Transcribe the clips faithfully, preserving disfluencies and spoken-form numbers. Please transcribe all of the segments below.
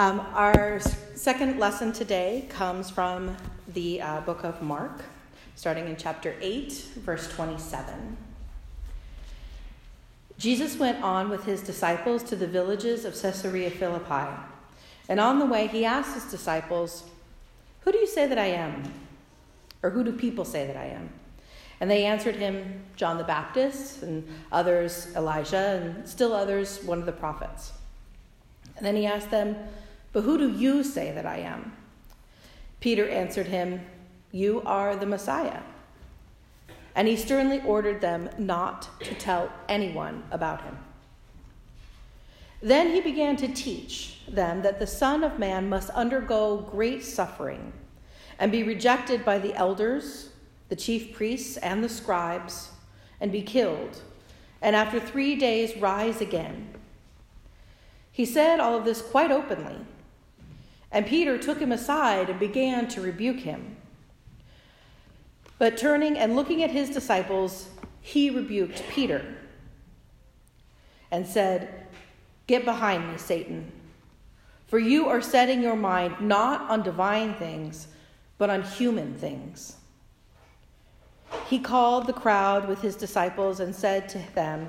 Um, our second lesson today comes from the uh, book of Mark, starting in chapter eight, verse twenty-seven. Jesus went on with his disciples to the villages of Caesarea Philippi. And on the way, he asked his disciples, "Who do you say that I am? Or who do people say that I am?" And they answered him, "John the Baptist, and others Elijah, and still others one of the prophets." And then he asked them, "But who do you say that I am?" Peter answered him, "You are the Messiah." And he sternly ordered them not to tell anyone about him. Then he began to teach them that the Son of Man must undergo great suffering and be rejected by the elders, the chief priests, and the scribes, and be killed, and after three days rise again. He said all of this quite openly, and Peter took him aside and began to rebuke him. But turning and looking at his disciples, he rebuked Peter and said, "Get behind me, Satan, for you are setting your mind not on divine things, but on human things." He called the crowd with his disciples and said to them,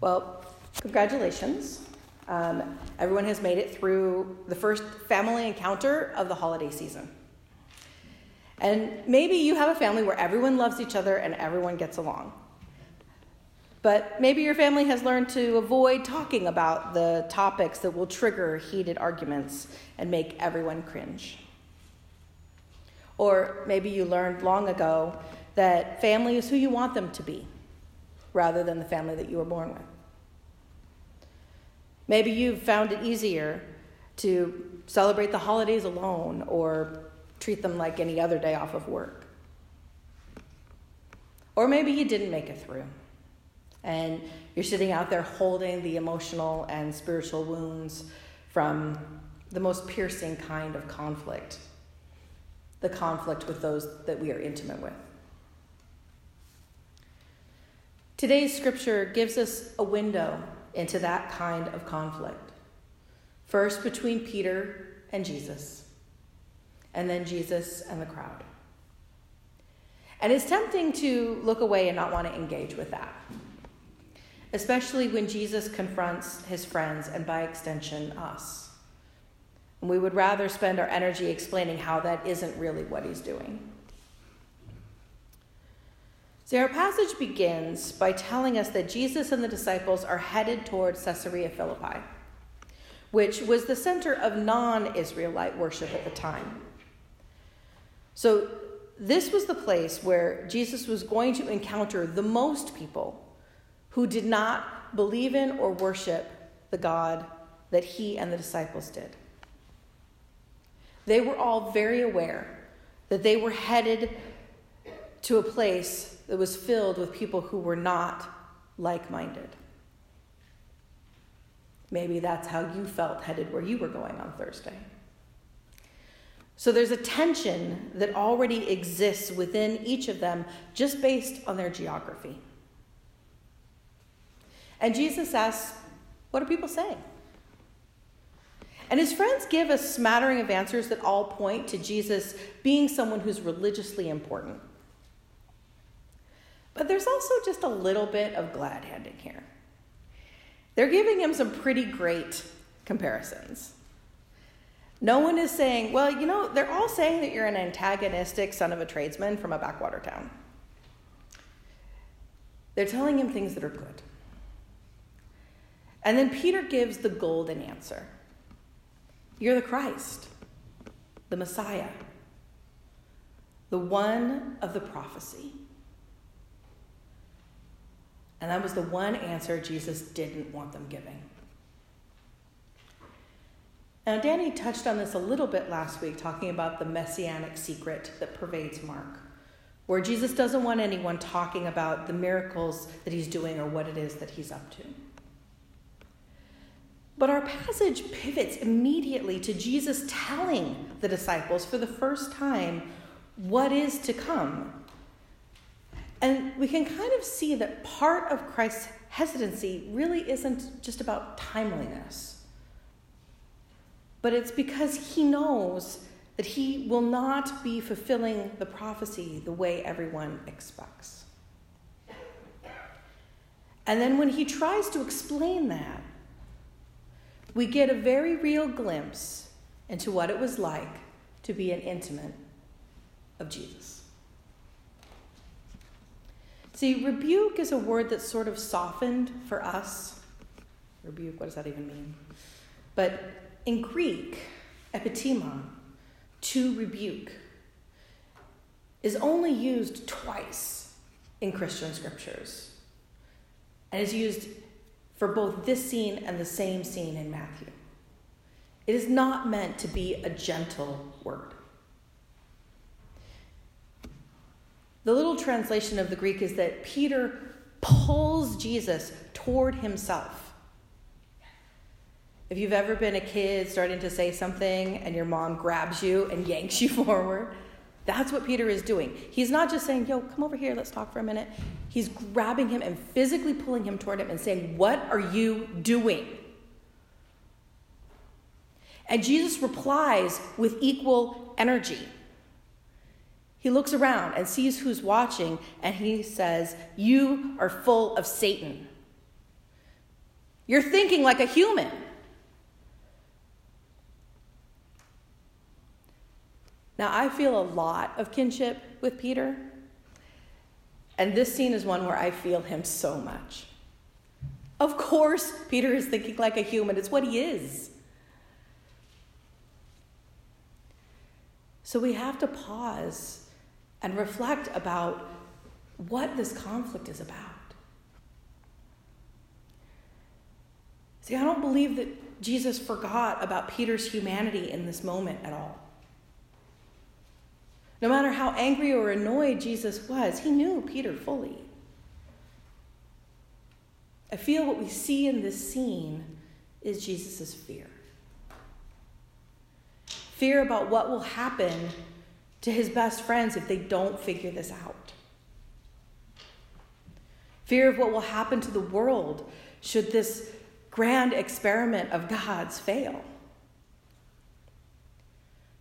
Well, congratulations. Um, everyone has made it through the first family encounter of the holiday season. And maybe you have a family where everyone loves each other and everyone gets along. But maybe your family has learned to avoid talking about the topics that will trigger heated arguments and make everyone cringe. Or maybe you learned long ago that family is who you want them to be, rather than the family that you were born with. Maybe you've found it easier to celebrate the holidays alone or treat them like any other day off of work. Or maybe you didn't make it through, and you're sitting out there holding the emotional and spiritual wounds from the most piercing kind of conflict, the conflict with those that we are intimate with. Today's scripture gives us a window into that kind of conflict, first between Peter and Jesus, and then Jesus and the crowd. And it's tempting to look away and not want to engage with that, especially when Jesus confronts his friends and, by extension, us. And we would rather spend our energy explaining how that isn't really what he's doing. So our passage begins by telling us that Jesus and the disciples are headed toward Caesarea Philippi, which was the center of non-Israelite worship at the time. So this was the place where Jesus was going to encounter the most people who did not believe in or worship the God that he and the disciples did. They were all very aware that they were headed to a place that was filled with people who were not like-minded. Maybe that's how you felt headed where you were going on Thursday. So there's a tension that already exists within each of them just based on their geography. And Jesus asks, "What are people saying?" And his friends give a smattering of answers that all point to Jesus being someone who's religiously important. But there's also just a little bit of glad-handing here. They're giving him some pretty great comparisons. No one is saying, "Well, you know, they're all saying that you're an antagonistic son of a tradesman from a backwater town." They're telling him things that are good. And then Peter gives the golden answer. "You're the Christ, the Messiah, the one of the prophecy." And that was the one answer Jesus didn't want them giving. Now, Danny touched on this a little bit last week, talking about the messianic secret that pervades Mark, where Jesus doesn't want anyone talking about the miracles that he's doing or what it is that he's up to. But our passage pivots immediately to Jesus telling the disciples for the first time what is to come. And we can kind of see that part of Christ's hesitancy really isn't just about timeliness, but it's because he knows that he will not be fulfilling the prophecy the way everyone expects. And then when he tries to explain that, we get a very real glimpse into what it was like to be an intimate of Jesus. See, rebuke is a word that's sort of softened for us. Rebuke, what does that even mean? But in Greek, epitema, to rebuke, is only used twice in Christian scriptures, and is used for both this scene and the same scene in Matthew. It is not meant to be a gentle word. The little translation of the Greek is that Peter pulls Jesus toward himself. If you've ever been a kid starting to say something and your mom grabs you and yanks you forward, that's what Peter is doing. He's not just saying, yo, come over here, let's talk for a minute. He's grabbing him and physically pulling him toward him and saying, what are you doing? And Jesus replies with equal energy. He looks around and sees who's watching, and he says, you are full of Satan. You're thinking like a human. Now, I feel a lot of kinship with Peter, and this scene is one where I feel him so much. Of course, Peter is thinking like a human. It's what he is. So we have to pause and reflect about what this conflict is about. See, I don't believe that Jesus forgot about Peter's humanity in this moment at all. No matter how angry or annoyed Jesus was, he knew Peter fully. I feel what we see in this scene is Jesus' fear. Fear about what will happen to his best friends if they don't figure this out. Fear of what will happen to the world should this grand experiment of God's fail.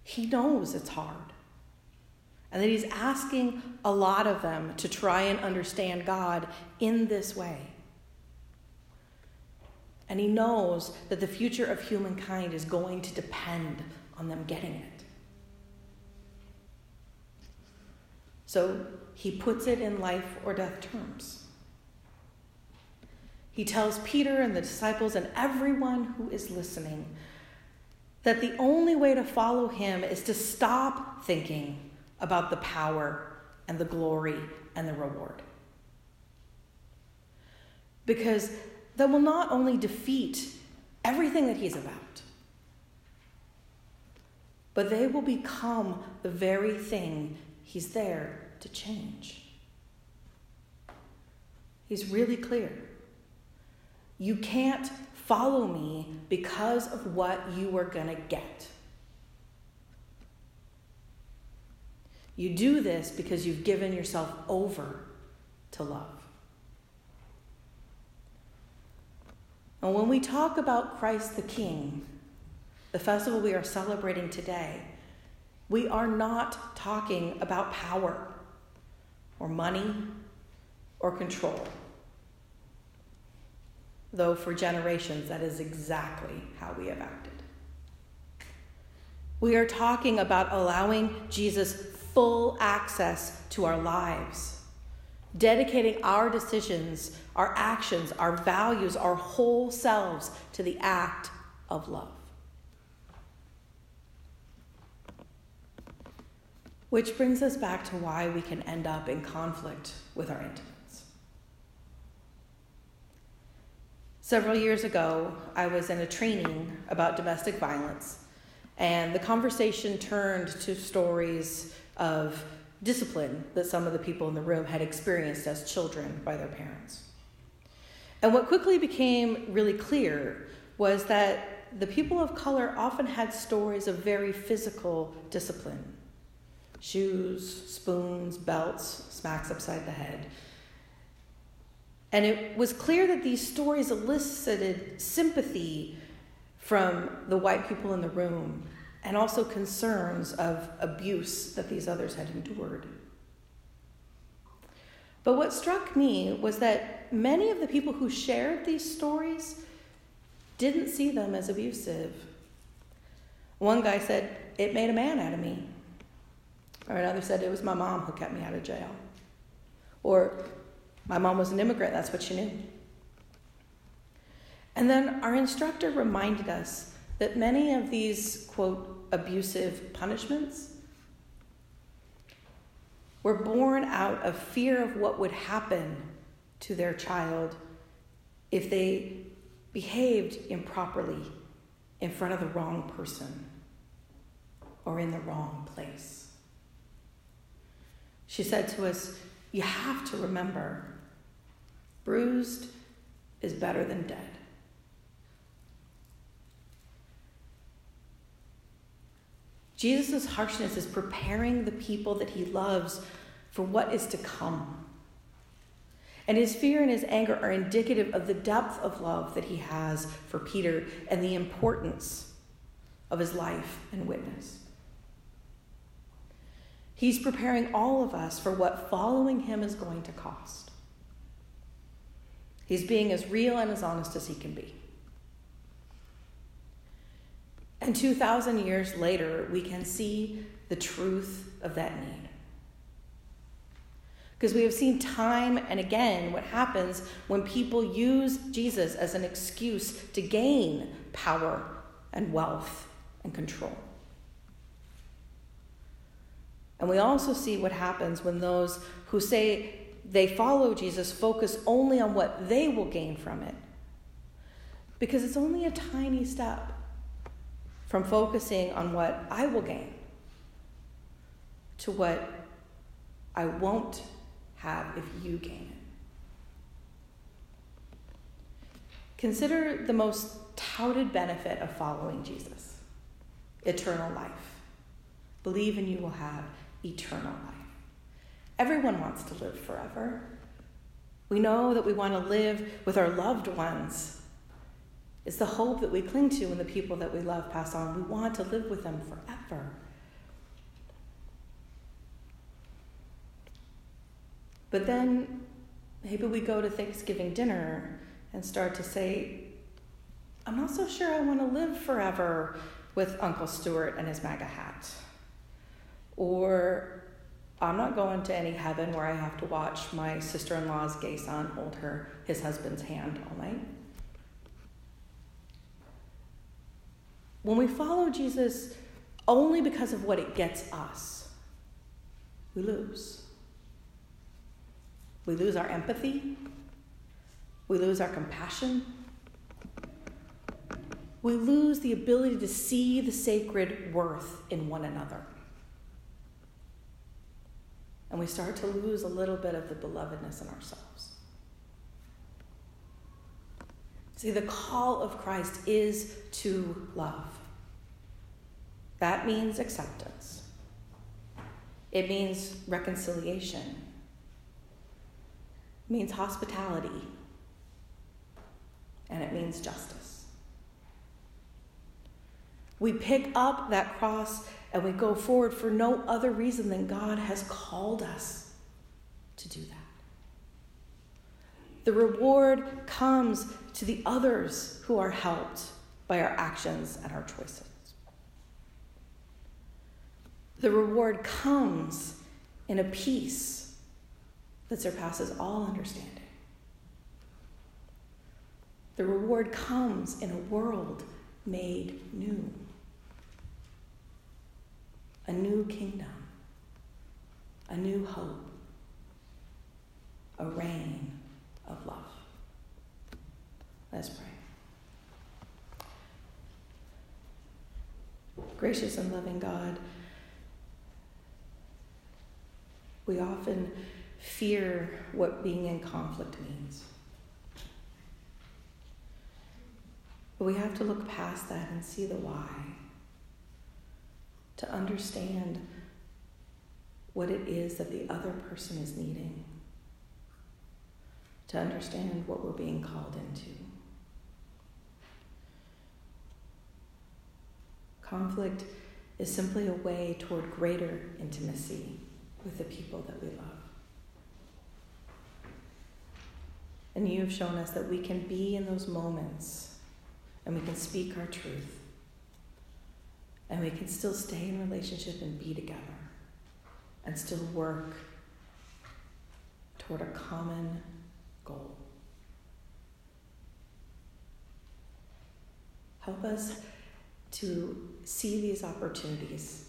He knows it's hard, and that he's asking a lot of them to try and understand God in this way. And he knows that the future of humankind is going to depend on them getting it. So he puts it in life or death terms. He tells Peter and the disciples and everyone who is listening that the only way to follow him is to stop thinking about the power and the glory and the reward. Because that will not only defeat everything that he's about, but they will become the very thing he's there to change. He's really clear. You can't follow me because of what you are going to get. You do this because you've given yourself over to love. And when we talk about Christ the King, the festival we are celebrating today, we are not talking about power or money or control. Though for generations, that is exactly how we have acted. We are talking about allowing Jesus full access to our lives, dedicating our decisions, our actions, our values, our whole selves to the act of love. Which brings us back to why we can end up in conflict with our intimates. Several years ago, I was in a training about domestic violence, and the conversation turned to stories of discipline that some of the people in the room had experienced as children by their parents. And what quickly became really clear was that the people of color often had stories of very physical discipline. Shoes, spoons, belts, smacks upside the head. And it was clear that these stories elicited sympathy from the white people in the room and also concerns of abuse that these others had endured. But what struck me was that many of the people who shared these stories didn't see them as abusive. One guy said, "It made a man out of me." Or another said, "It was my mom who kept me out of jail." Or, "My mom was an immigrant, that's what she knew." And then our instructor reminded us that many of these, quote, abusive punishments were born out of fear of what would happen to their child if they behaved improperly in front of the wrong person or in the wrong place. She said to us, "You have to remember, bruised is better than dead." Jesus' harshness is preparing the people that he loves for what is to come. And his fear and his anger are indicative of the depth of love that he has for Peter and the importance of his life and witness. He's preparing all of us for what following him is going to cost. He's being as real and as honest as he can be. And two thousand years later, we can see the truth of that need. Because we have seen time and again what happens when people use Jesus as an excuse to gain power and wealth and control. And we also see what happens when those who say they follow Jesus focus only on what they will gain from it. Because it's only a tiny step from focusing on what I will gain to what I won't have if you gain it. Consider the most touted benefit of following Jesus: eternal life. Believe and you will have eternal life. Everyone wants to live forever. We know that we want to live with our loved ones. It's the hope that we cling to when the people that we love pass on. We want to live with them forever. But then maybe we go to Thanksgiving dinner and start to say, "I'm not so sure I want to live forever with Uncle Stuart and his MAGA hat." Or, "I'm not going to any heaven where I have to watch my sister-in-law's gay son hold her, his husband's hand all night." When we follow Jesus only because of what it gets us, we lose. We lose our empathy. We lose our compassion. We lose the ability to see the sacred worth in one another. And we start to lose a little bit of the belovedness in ourselves. See, the call of Christ is to love. That means acceptance. It means reconciliation. It means hospitality. And it means justice. We pick up that cross and we go forward for no other reason than God has called us to do that. The reward comes to the others who are helped by our actions and our choices. The reward comes in a peace that surpasses all understanding. The reward comes in a world made new. A new kingdom, a new hope, a reign of love. Let's pray. Gracious and loving God, we often fear what being in conflict means. But we have to look past that and see the why, to understand what it is that the other person is needing, to understand what we're being called into. Conflict is simply a way toward greater intimacy with the people that we love. And you have shown us that we can be in those moments and we can speak our truth. And we can still stay in relationship and be together and still work toward a common goal. Help us to see these opportunities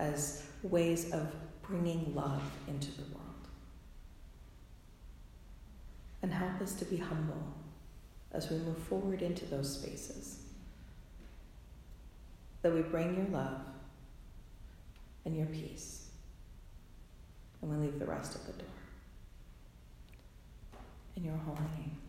as ways of bringing love into the world. And help us to be humble as we move forward into those spaces, that we bring your love and your peace, and we leave the rest at the door. In your holy name.